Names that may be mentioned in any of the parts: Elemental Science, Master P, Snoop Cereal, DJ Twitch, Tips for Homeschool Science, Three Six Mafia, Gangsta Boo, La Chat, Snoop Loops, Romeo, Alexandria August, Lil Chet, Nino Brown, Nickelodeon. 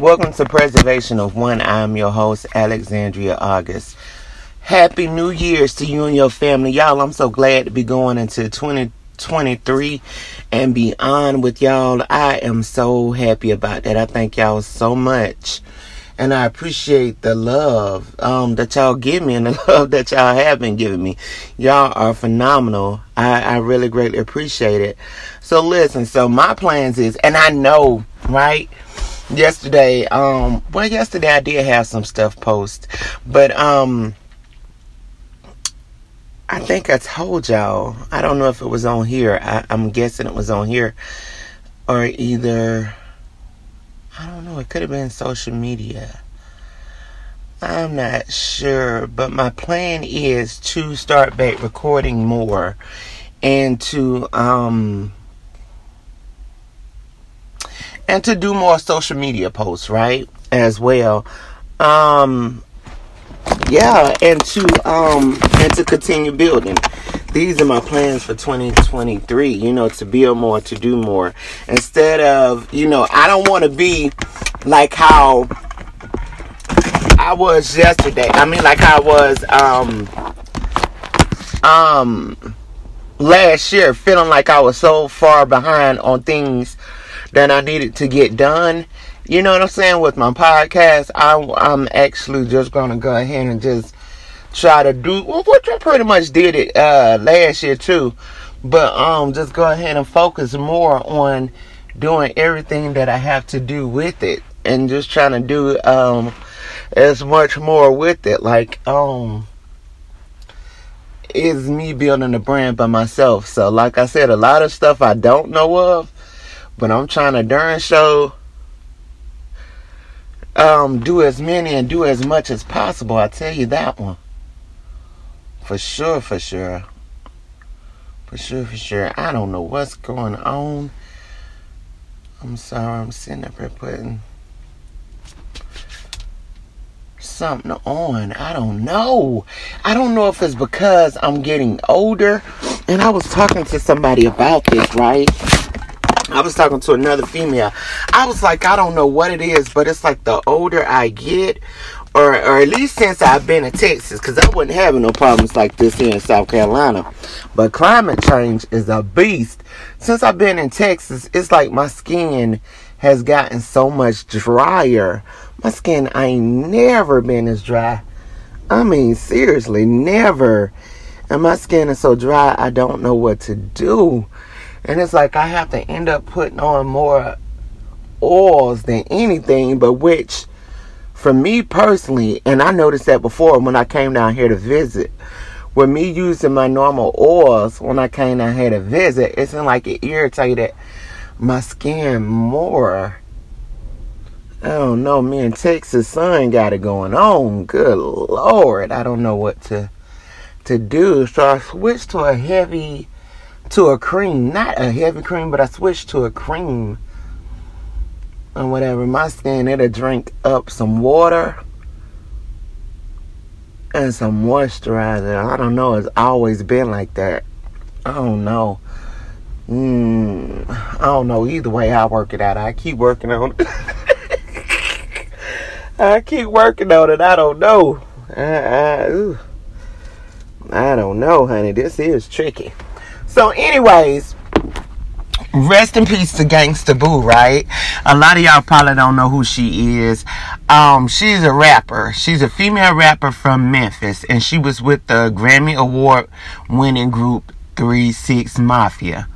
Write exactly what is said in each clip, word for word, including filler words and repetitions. Welcome to Preservation of One. I'm your host, Alexandria August. Happy New Year's to you and your family. Y'all, I'm so glad to be going into twenty twenty-three and beyond with y'all. I am so happy about that. I thank y'all so much. And I appreciate the love um, that y'all give me and the love that y'all have been giving me. Y'all are phenomenal. I, I really greatly appreciate it. So listen, so my plans is, and I know, right? Yesterday, um, well, yesterday I did have some stuff post. But um, I think I told y'all. I don't know if it was on here. I, I'm guessing it was on here. Or either... I don't know. It could have been social media. I'm not sure. But my plan is to start back recording more. And to, um... and to do more social media posts, right? As well. Um... Yeah. And to, um... and to continue building. These are my plans for twenty twenty-three, you know, to build more, to do more. Instead of, you know, I don't want to be like how I was yesterday. I mean, like I was um, um, last year, feeling like I was so far behind on things that I needed to get done. You know what I'm saying? With my podcast, I, I'm actually just going to go ahead and just try to do what I pretty much did it uh last year too, but um just go ahead and focus more on doing everything that I have to do with it, and just trying to do um as much more with it. Like um it's me building a brand by myself, so like I said, a lot of stuff I don't know of, but I'm trying to darn show um do as many and do as much as possible. I tell you that one. For sure, for sure. For sure, for sure. I don't know what's going on. I'm sorry, I'm sitting up here putting something on. I don't know. I don't know if it's because I'm getting older. And I was talking to somebody about this, right? I was talking to another female. I was like, I don't know what it is, but it's like the older I get... Or, or at least since I've been in Texas, because I wasn't having no problems like this here in South Carolina. But climate change is a beast. Since I've been in Texas, it's like my skin has gotten so much drier. My skin, I ain't never been as dry. I mean, seriously, never. And my skin is so dry, I don't know what to do. And it's like I have to end up putting on more oils than anything, but which... For me personally, and I noticed that before when I came down here to visit, with me using my normal oils when I came down here to visit, it's like it irritated my skin more. I don't know, me and Texas sun got it going on. Good Lord, I don't know what to to do. So I switched to a heavy, to a cream. Not a heavy cream, but I switched to a cream. And whatever, my skin, it'll drink up some water and some moisturizer. I don't know. It's always been like that. I don't know. Mm, I don't know. Either way, I work it out. I keep working on it. I keep working on it. I don't know. I, I, ooh. I don't know, honey. This is tricky. So, anyways... Rest in peace to Gangsta Boo, right? A lot of y'all probably don't know who she is. Um, she's a rapper. She's a female rapper from Memphis. And she was with the Grammy Award winning group Three Six Mafia.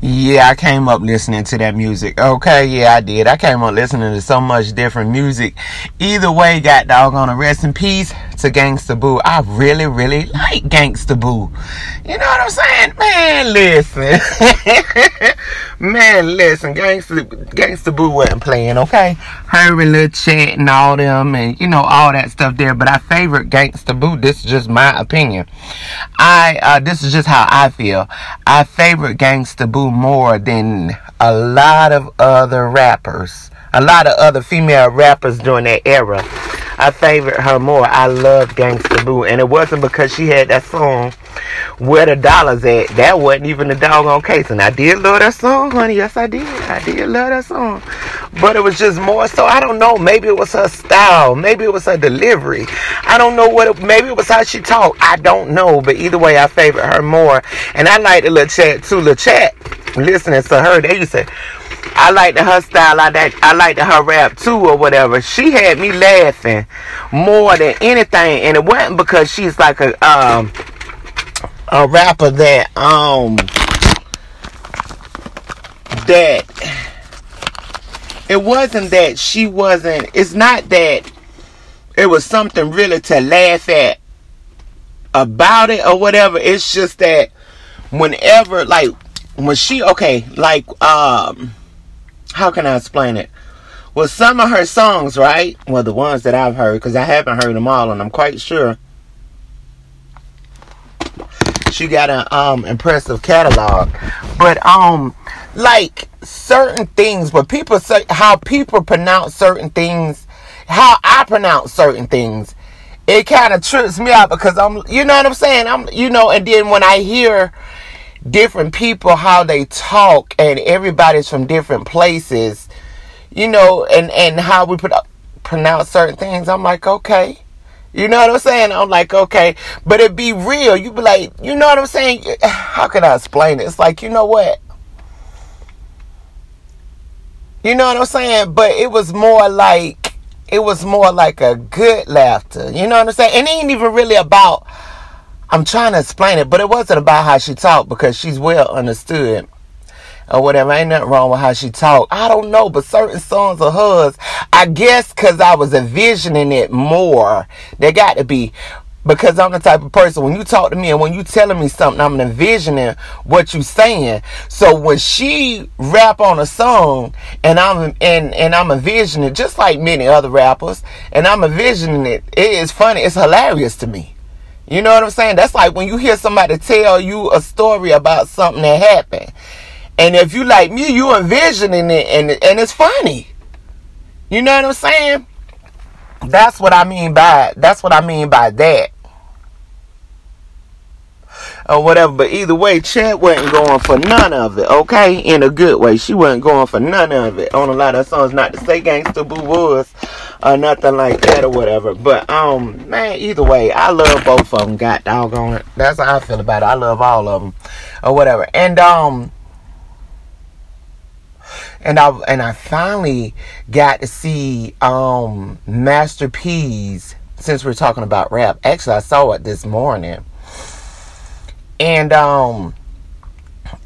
Yeah, I came up listening to that music. Okay, yeah, I did. I came up listening to so much different music. Either way, got doggone a rest in peace to Gangsta Boo. I really, really like Gangsta Boo. You know what I'm saying? Man, listen. Man, listen. Gangsta, Gangsta Boo wasn't playing, okay? Her and Lil Chet and all them and, you know, all that stuff there. But I favorite Gangsta Boo. This is just my opinion. I uh, This is just how I feel. I favorite Gangsta Boo more than a lot of other rappers. A lot of other female rappers during that era. I favored her more. I love Gangsta Boo. And it wasn't because she had that song, Where the Dollars At. That wasn't even the doggone case. And I did love that song, honey. Yes, I did. I did love that song. But it was just more so, I don't know, maybe it was her style, maybe it was her delivery, I don't know what it, maybe it was how she talked, I don't know, but either way I favor her more. And I like the La Chat too. La Chat, listening to her, they used to, I liked her style, I liked, I liked her rap too or whatever. She had me laughing more than anything, and it wasn't because she's like a um a rapper that um that it wasn't that she wasn't, it's not that it was something really to laugh at about it or whatever. It's just that whenever, like when she, okay, like um how can I explain it? Well, some of her songs, right? Well, the ones that I've heard, because I haven't heard them all, and I'm quite sure she got an um, impressive catalog. But, um, like, certain things, but people say, how people pronounce certain things, how I pronounce certain things, it kind of trips me out because I'm, you know what I'm saying? I'm, you know, and then when I hear different people how they talk, and everybody's from different places, you know, and and how we put, pronounce certain things, I'm like, okay, you know what I'm saying? I'm like, okay, but it be real. You be like, you know what I'm saying? How can I explain it? It's like, you know what, you know what I'm saying? But it was more like, it was more like a good laughter, you know what I'm saying? And it ain't even really about, I'm trying to explain it, but it wasn't about how she talked because she's well understood or whatever. Ain't nothing wrong with how she talked. I don't know, but certain songs of hers, I guess because I was envisioning it more. They got to be, because I'm the type of person, when you talk to me and when you telling me something, I'm envisioning what you saying. So when she rap on a song and I'm and, and I'm envisioning, just like many other rappers, and I'm envisioning it, it is funny. It's hilarious to me. You know what I'm saying? That's like when you hear somebody tell you a story about something that happened. And if you like me, you envisioning it, and, and it's funny. You know what I'm saying? That's what I mean by, that's what I mean by that. Or whatever. But either way, Chet wasn't going for none of it, okay? In a good way. She wasn't going for none of it on a lot of songs. Not to say Gangsta Boo was or nothing like that or whatever. But, um, man, either way, I love both of them. God doggone it. That's how I feel about it. I love all of them. Or whatever. And, um... And I, and I finally got to see, um, Master P's, since we're talking about rap. Actually, I saw it this morning. And, um...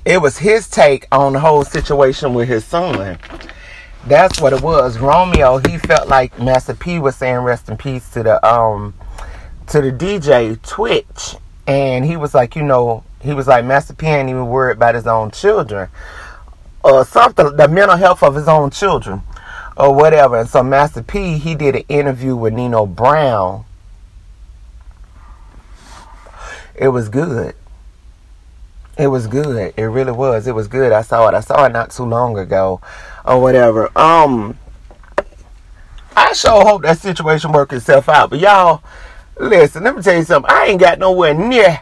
it was his take on the whole situation with his son. That's what it was. Romeo, he felt like Master P was saying rest in peace to the um to the D J Twitch, and he was like, you know, he was like, Master P ain't even worried about his own children or something, the mental health of his own children or whatever. And so Master P, he did an interview with Nino Brown. It was good. It was good. It really was. It was good. I saw it. I saw it not too long ago or whatever. Um, I sure hope that situation worked itself out. But y'all, listen, let me tell you something. I ain't got nowhere near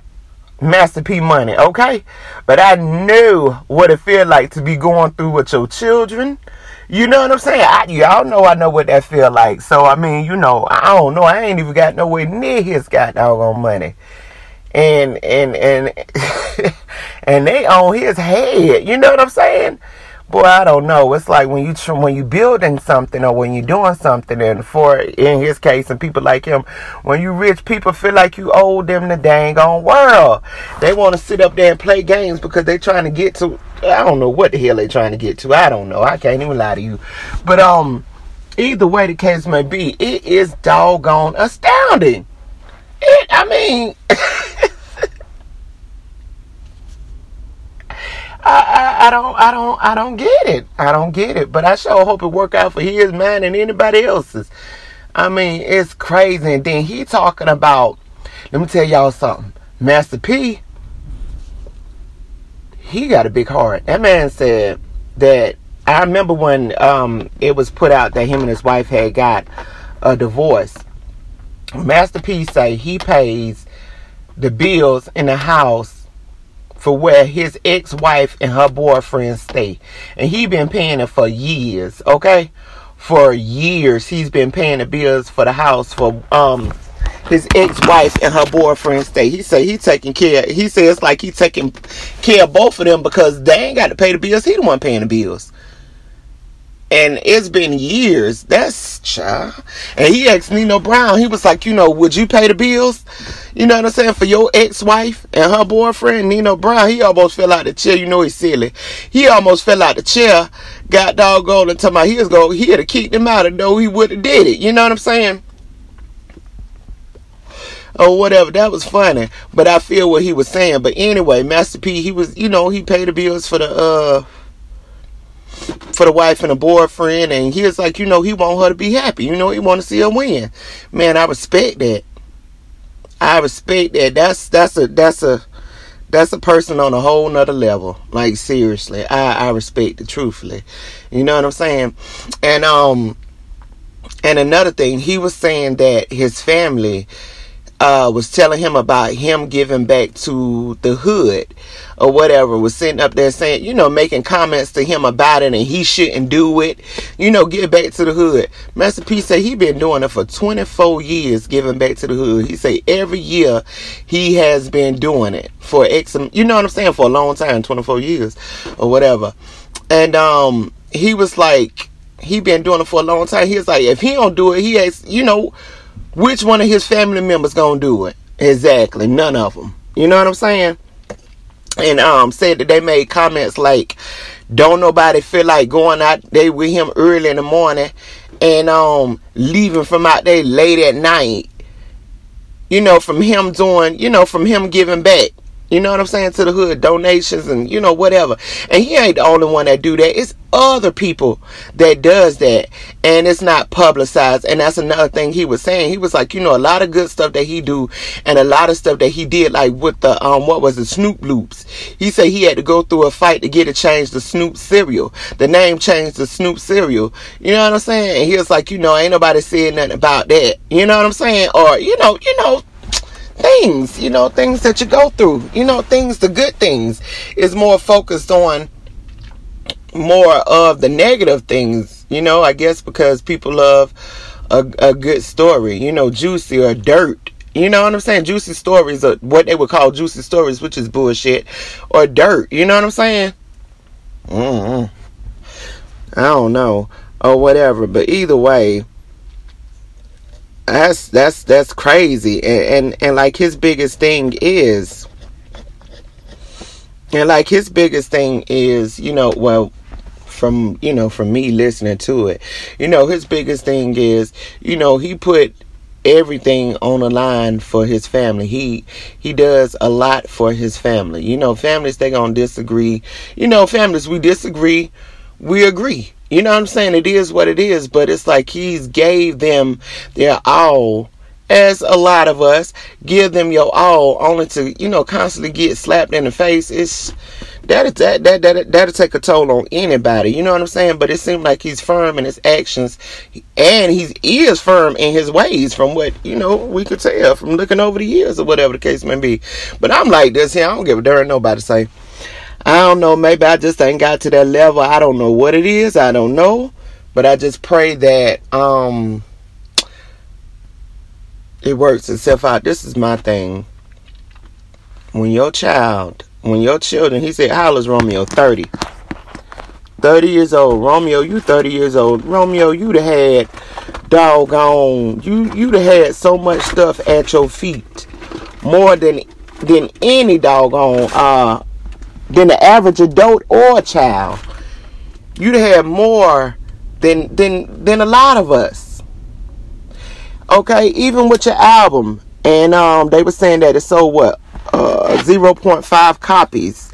Master P money, okay? But I knew what it feel like to be going through with your children. You know what I'm saying? I, y'all know I know what that feel like. So, I mean, you know, I don't know. I ain't even got nowhere near his goddamn money. And, and, and, and they on his head. You know what I'm saying? Boy, I don't know. It's like when you, when you building something or when you're doing something, and for, in his case, and people like him, when you rich, people feel like you owe them the dang on world. They want to sit up there and play games because they trying to get to, I don't know what the hell they trying to get to. I don't know. I can't even lie to you. But, um, either way the case may be, it is doggone astounding. It, I mean... I, I, I don't, I don't, I don't get it. I don't get it. But I sure hope it work out for his, mine, and anybody else's. I mean, it's crazy. And then he talking about, let me tell y'all something. Master P, he got a big heart. That man said that, I remember when um, it was put out that him and his wife had got a divorce. Master P say he pays the bills in the house for where his ex-wife and her boyfriend stay. And he been paying it for years, okay? For years, he's been paying the bills for the house for um his ex-wife and her boyfriend stay. He say he taking care. He says like he taking care of both of them because they ain't got to pay the bills. He the one paying the bills. And it's been years. That's child. And he asked Nino Brown. He was like, you know, would you pay the bills? You know what I'm saying? For your ex-wife and her boyfriend, Nino Brown. He almost fell out the chair. You know he's silly. He almost fell out the chair. Got doggone and talking about he was going. He had to kick him out. And though he would have did it. You know what I'm saying? Or whatever. That was funny. But I feel what he was saying. But anyway, Master P, he was, you know, he paid the bills for the, uh, for the wife and the boyfriend. And he was like, you know, he want her to be happy. You know, he want to see her win. Man, I respect that. I respect that. That's, that's a, that's a, that's a person on a whole nother level. Like, seriously. I, I respect it, truthfully. You know what I'm saying? And, um, and another thing, he was saying that his family, Uh, was telling him about him giving back to the hood or whatever, was sitting up there saying, you know, making comments to him about it and he shouldn't do it, you know, give back to the hood. Master P said he been doing it for twenty-four years, giving back to the hood. He said every year he has been doing it for X, you know what I'm saying, for a long time, twenty-four years or whatever. And um, he was like, he been doing it for a long time. He was like, if he don't do it, he has, you know, which one of his family members gonna do it? Exactly. None of them. You know what I'm saying? And um, said that they made comments like, don't nobody feel like going out there with him early in the morning and um, leaving from out there late at night. You know, from him doing, you know, from him giving back. You know what I'm saying? To the hood, donations and, you know, whatever. And he ain't the only one that do that. It's other people that does that. And it's not publicized. And that's another thing he was saying. He was like, you know, a lot of good stuff that he do and a lot of stuff that he did, like with the, um, what was it, Snoop Loops. He said he had to go through a fight to get it changed to Snoop Cereal. The name changed to Snoop Cereal. You know what I'm saying? And he was like, you know, ain't nobody saying nothing about that. You know what I'm saying? Or, you know, you know, things, you know, things that you go through, you know, things, the good things is more focused on more of the negative things, you know, I guess because people love a, a good story, you know, juicy or dirt, you know what I'm saying? Juicy stories are what they would call juicy stories, which is bullshit or dirt. You know what I'm saying? Mm-hmm. I don't know or whatever, but either way, That's, that's, that's crazy. And, and, and like his biggest thing is, and like his biggest thing is, you know, well, from, you know, from me listening to it, you know, his biggest thing is, you know, he put everything on the line for his family. He, he does a lot for his family. You know, families, they gonna disagree. You know, families, we disagree, we agree. You know what I'm saying? It is what it is, but it's like he's gave them their all, as a lot of us give them your all, only to, you know, constantly get slapped in the face. It's that that that that that'll take a toll on anybody. You know what I'm saying? But it seems like he's firm in his actions, and he's, he is firm in his ways, from what, you know, we could tell from looking over the years or whatever the case may be. But I'm like this here. I don't give a darn nobody say. I don't know. Maybe I just ain't got to that level. I don't know what it is. I don't know. But I just pray that um, it works itself out. This is my thing. When your child, when your children, he said, how old is Romeo? thirty. thirty years old. Romeo, you thirty years old. Romeo, you'd have had doggone. You, you'd have had so much stuff at your feet. More than, than any doggone uh. than the average adult or child. You'd have more than than than a lot of us. Okay, even with your album, and um, they were saying that it sold what uh, zero point five copies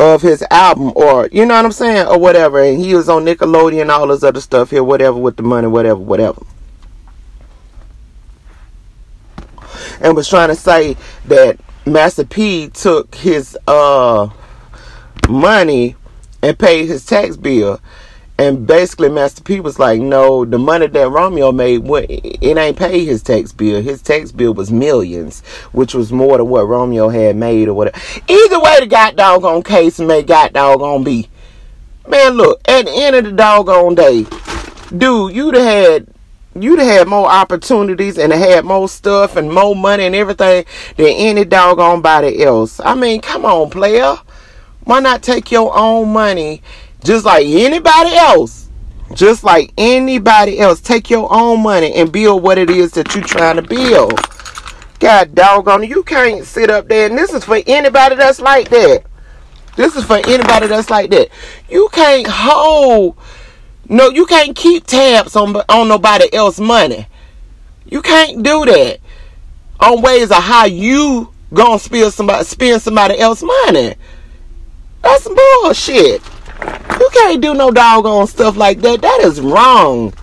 of his album, or you know what I'm saying, or whatever. And he was on Nickelodeon, all this other stuff here, whatever, with the money, whatever, whatever. And was trying to say that Master P took his uh. money and paid his tax bill. And basically Master P was like, no, the money that Romeo made, it ain't pay his tax bill. His tax bill was millions, which was more than what Romeo had made or whatever. Either way the god doggone case may god doggone be. Man, look, at the end of the doggone day, dude, you'd have had you'd have had more opportunities and had more stuff and more money and everything than any doggone body else. I mean, come on, player. Why not take your own money? Just like anybody else. Just like anybody else. Take your own money and build what it is that you're trying to build. God doggone it. You can't sit up there. And this is for anybody that's like that. This is for anybody that's like that. You can't hold. No, you can't keep tabs on, on nobody else's money. You can't do that. On ways of how you gonna spend somebody, spend somebody else's money. That's some bullshit. You can't do no doggone stuff like that. That is wrong.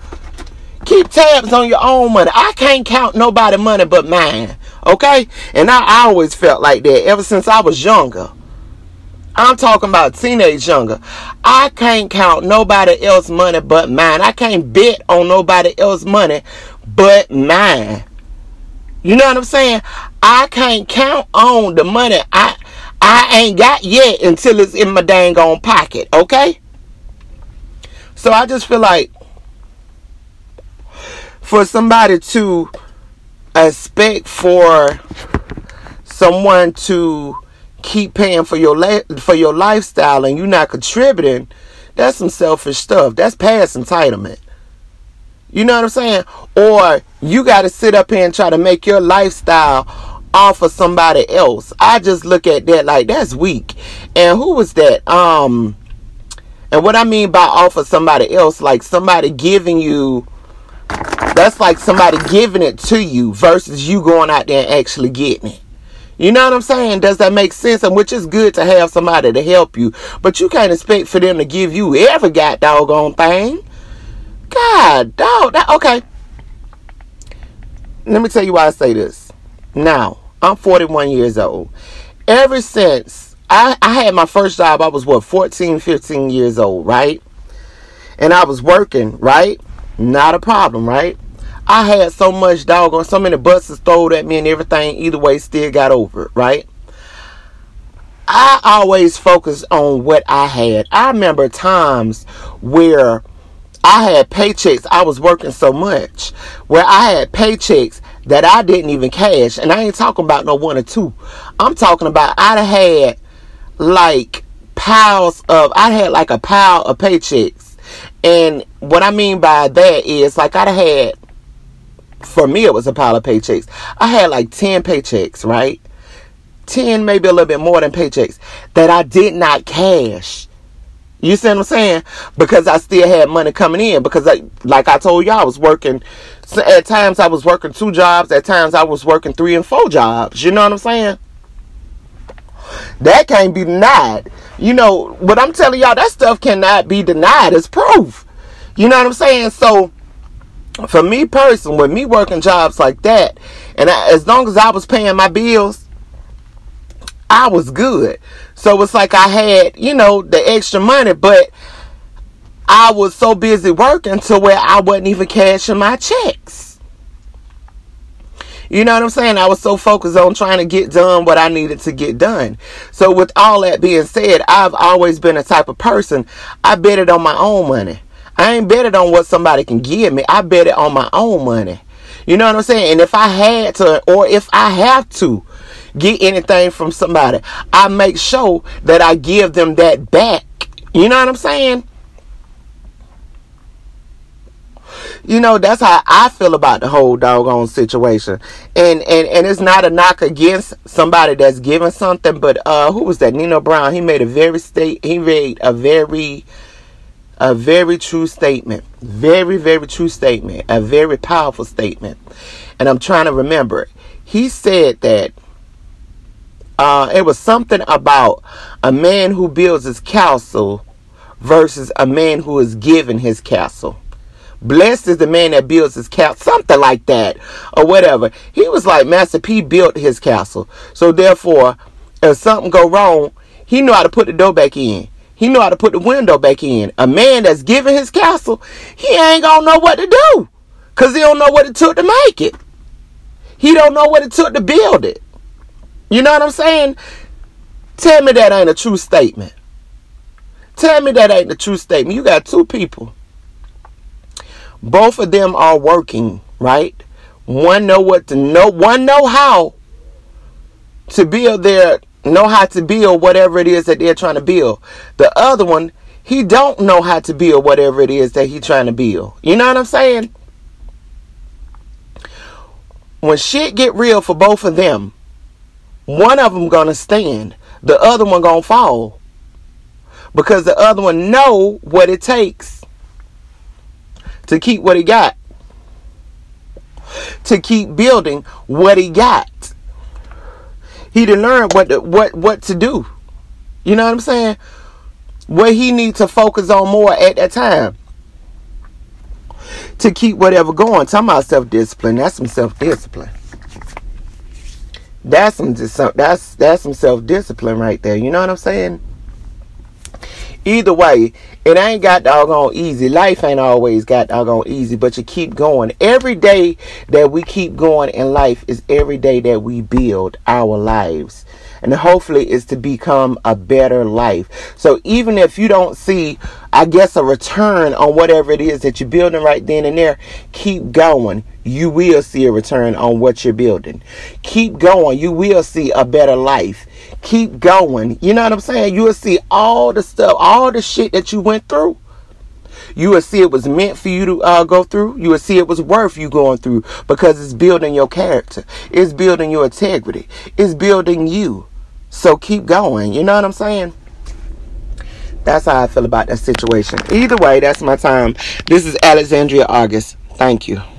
Keep tabs on your own money. I can't count nobody's money but mine. Okay? And I always felt like that ever since I was younger. I'm talking about teenage younger. I can't count nobody else's money but mine. I can't bet on nobody else's money but mine. You know what I'm saying? I can't count on the money I... I ain't got yet until it's in my dang on pocket, okay? So I just feel like for somebody to expect for someone to keep paying for your la- for your lifestyle and you're not contributing, that's some selfish stuff. That's past entitlement. You know what I'm saying? Or you got to sit up here and try to make your lifestyle off of somebody else. I just look at that like that's weak. And who was that? Um, and what I mean by off of somebody else, like somebody giving you, that's like somebody giving it to you versus you going out there and actually getting it. You know what I'm saying? Does that make sense? And which is good to have somebody to help you, but you can't expect for them to give you every god doggone thing. God, dog, that, okay. Let me tell you why I say this. Now, I'm forty-one years old. Ever since I, I had my first job, I was, what, fourteen, fifteen years old, right? And I was working, right? Not a problem, right? I had so much doggone, so many buses thrown at me and everything. Either way, still got over it, right? I always focused on what I had. I remember times where I had paychecks. I was working so much where I had paychecks that I didn't even cash. And I ain't talking about no one or two. I'm talking about I'd have had like piles of, I had like a pile of paychecks. And what I mean by that is like I'd have had, for me it was a pile of paychecks. I had like ten paychecks, right? ten, maybe a little bit more than paychecks that I did not cash. You see what I'm saying? Because I still had money coming in. Because I, like I told y'all, I was working. So at times I was working two jobs. At times I was working three and four jobs. You know what I'm saying? That can't be denied. You know what I'm telling y'all? That stuff cannot be denied as proof. You know what I'm saying? So for me personally, with me working jobs like that, and I, as long as I was paying my bills, I was good. So it's like I had, you know, the extra money, but I was so busy working to where I wasn't even cashing my checks. You know what I'm saying? I was so focused on trying to get done what I needed to get done. So with all that being said, I've always been a type of person, I bet it on my own money. I ain't bet it on what somebody can give me. I bet it on my own money. You know what I'm saying? And if I had to, or if I have to get anything from somebody, I make sure that I give them that back. You know what I'm saying? You know, that's how I feel about the whole doggone situation. And and, and it's not a knock against somebody that's giving something, but uh, who was that? Nino Brown. He made a very state he made a very a very true statement. Very, very true statement. A very powerful statement. And I'm trying to remember it. He said that Uh, it was something about a man who builds his castle versus a man who is given his castle. Blessed is the man that builds his castle, something like that, or whatever. He was like, Master P built his castle. So therefore, if something go wrong, he knew how to put the door back in. He know how to put the window back in. A man that's giving his castle, he ain't gonna know what to do. Because he don't know what it took to make it. He don't know what it took to build it. You know what I'm saying? Tell me that ain't a true statement. Tell me that ain't a true statement. You got two people. Both of them are working, right? One know what to know. One know how to build their, know how to build whatever it is that they're trying to build. The other one, he don't know how to build whatever it is that he's trying to build. You know what I'm saying? When shit get real for both of them, one of them gonna stand, the other one gonna fall, because the other one know what it takes to keep what he got, to keep building what he got. He didn't learn what to, what what to do. You know what I'm saying? What he needs to focus on more at that time, to keep whatever going. Talking about self-discipline. That's some self-discipline. That's some that's that's some self-discipline right there. You know what I'm saying? Either way, it ain't got doggone easy. Life ain't always got doggone easy, but you keep going. Every day that we keep going in life is every day that we build our lives. And hopefully it's to become a better life. So even if you don't see, I guess, a return on whatever it is that you're building right then and there, keep going. You will see a return on what you're building. Keep going. You will see a better life. Keep going. You know what I'm saying? You will see all the stuff, all the shit that you went through. You will see it was meant for you to uh, go through. You will see it was worth you going through, because it's building your character. It's building your integrity. It's building you. So keep going. You know what I'm saying? That's how I feel about that situation. Either way, that's my time. This is Alexandria August. Thank you.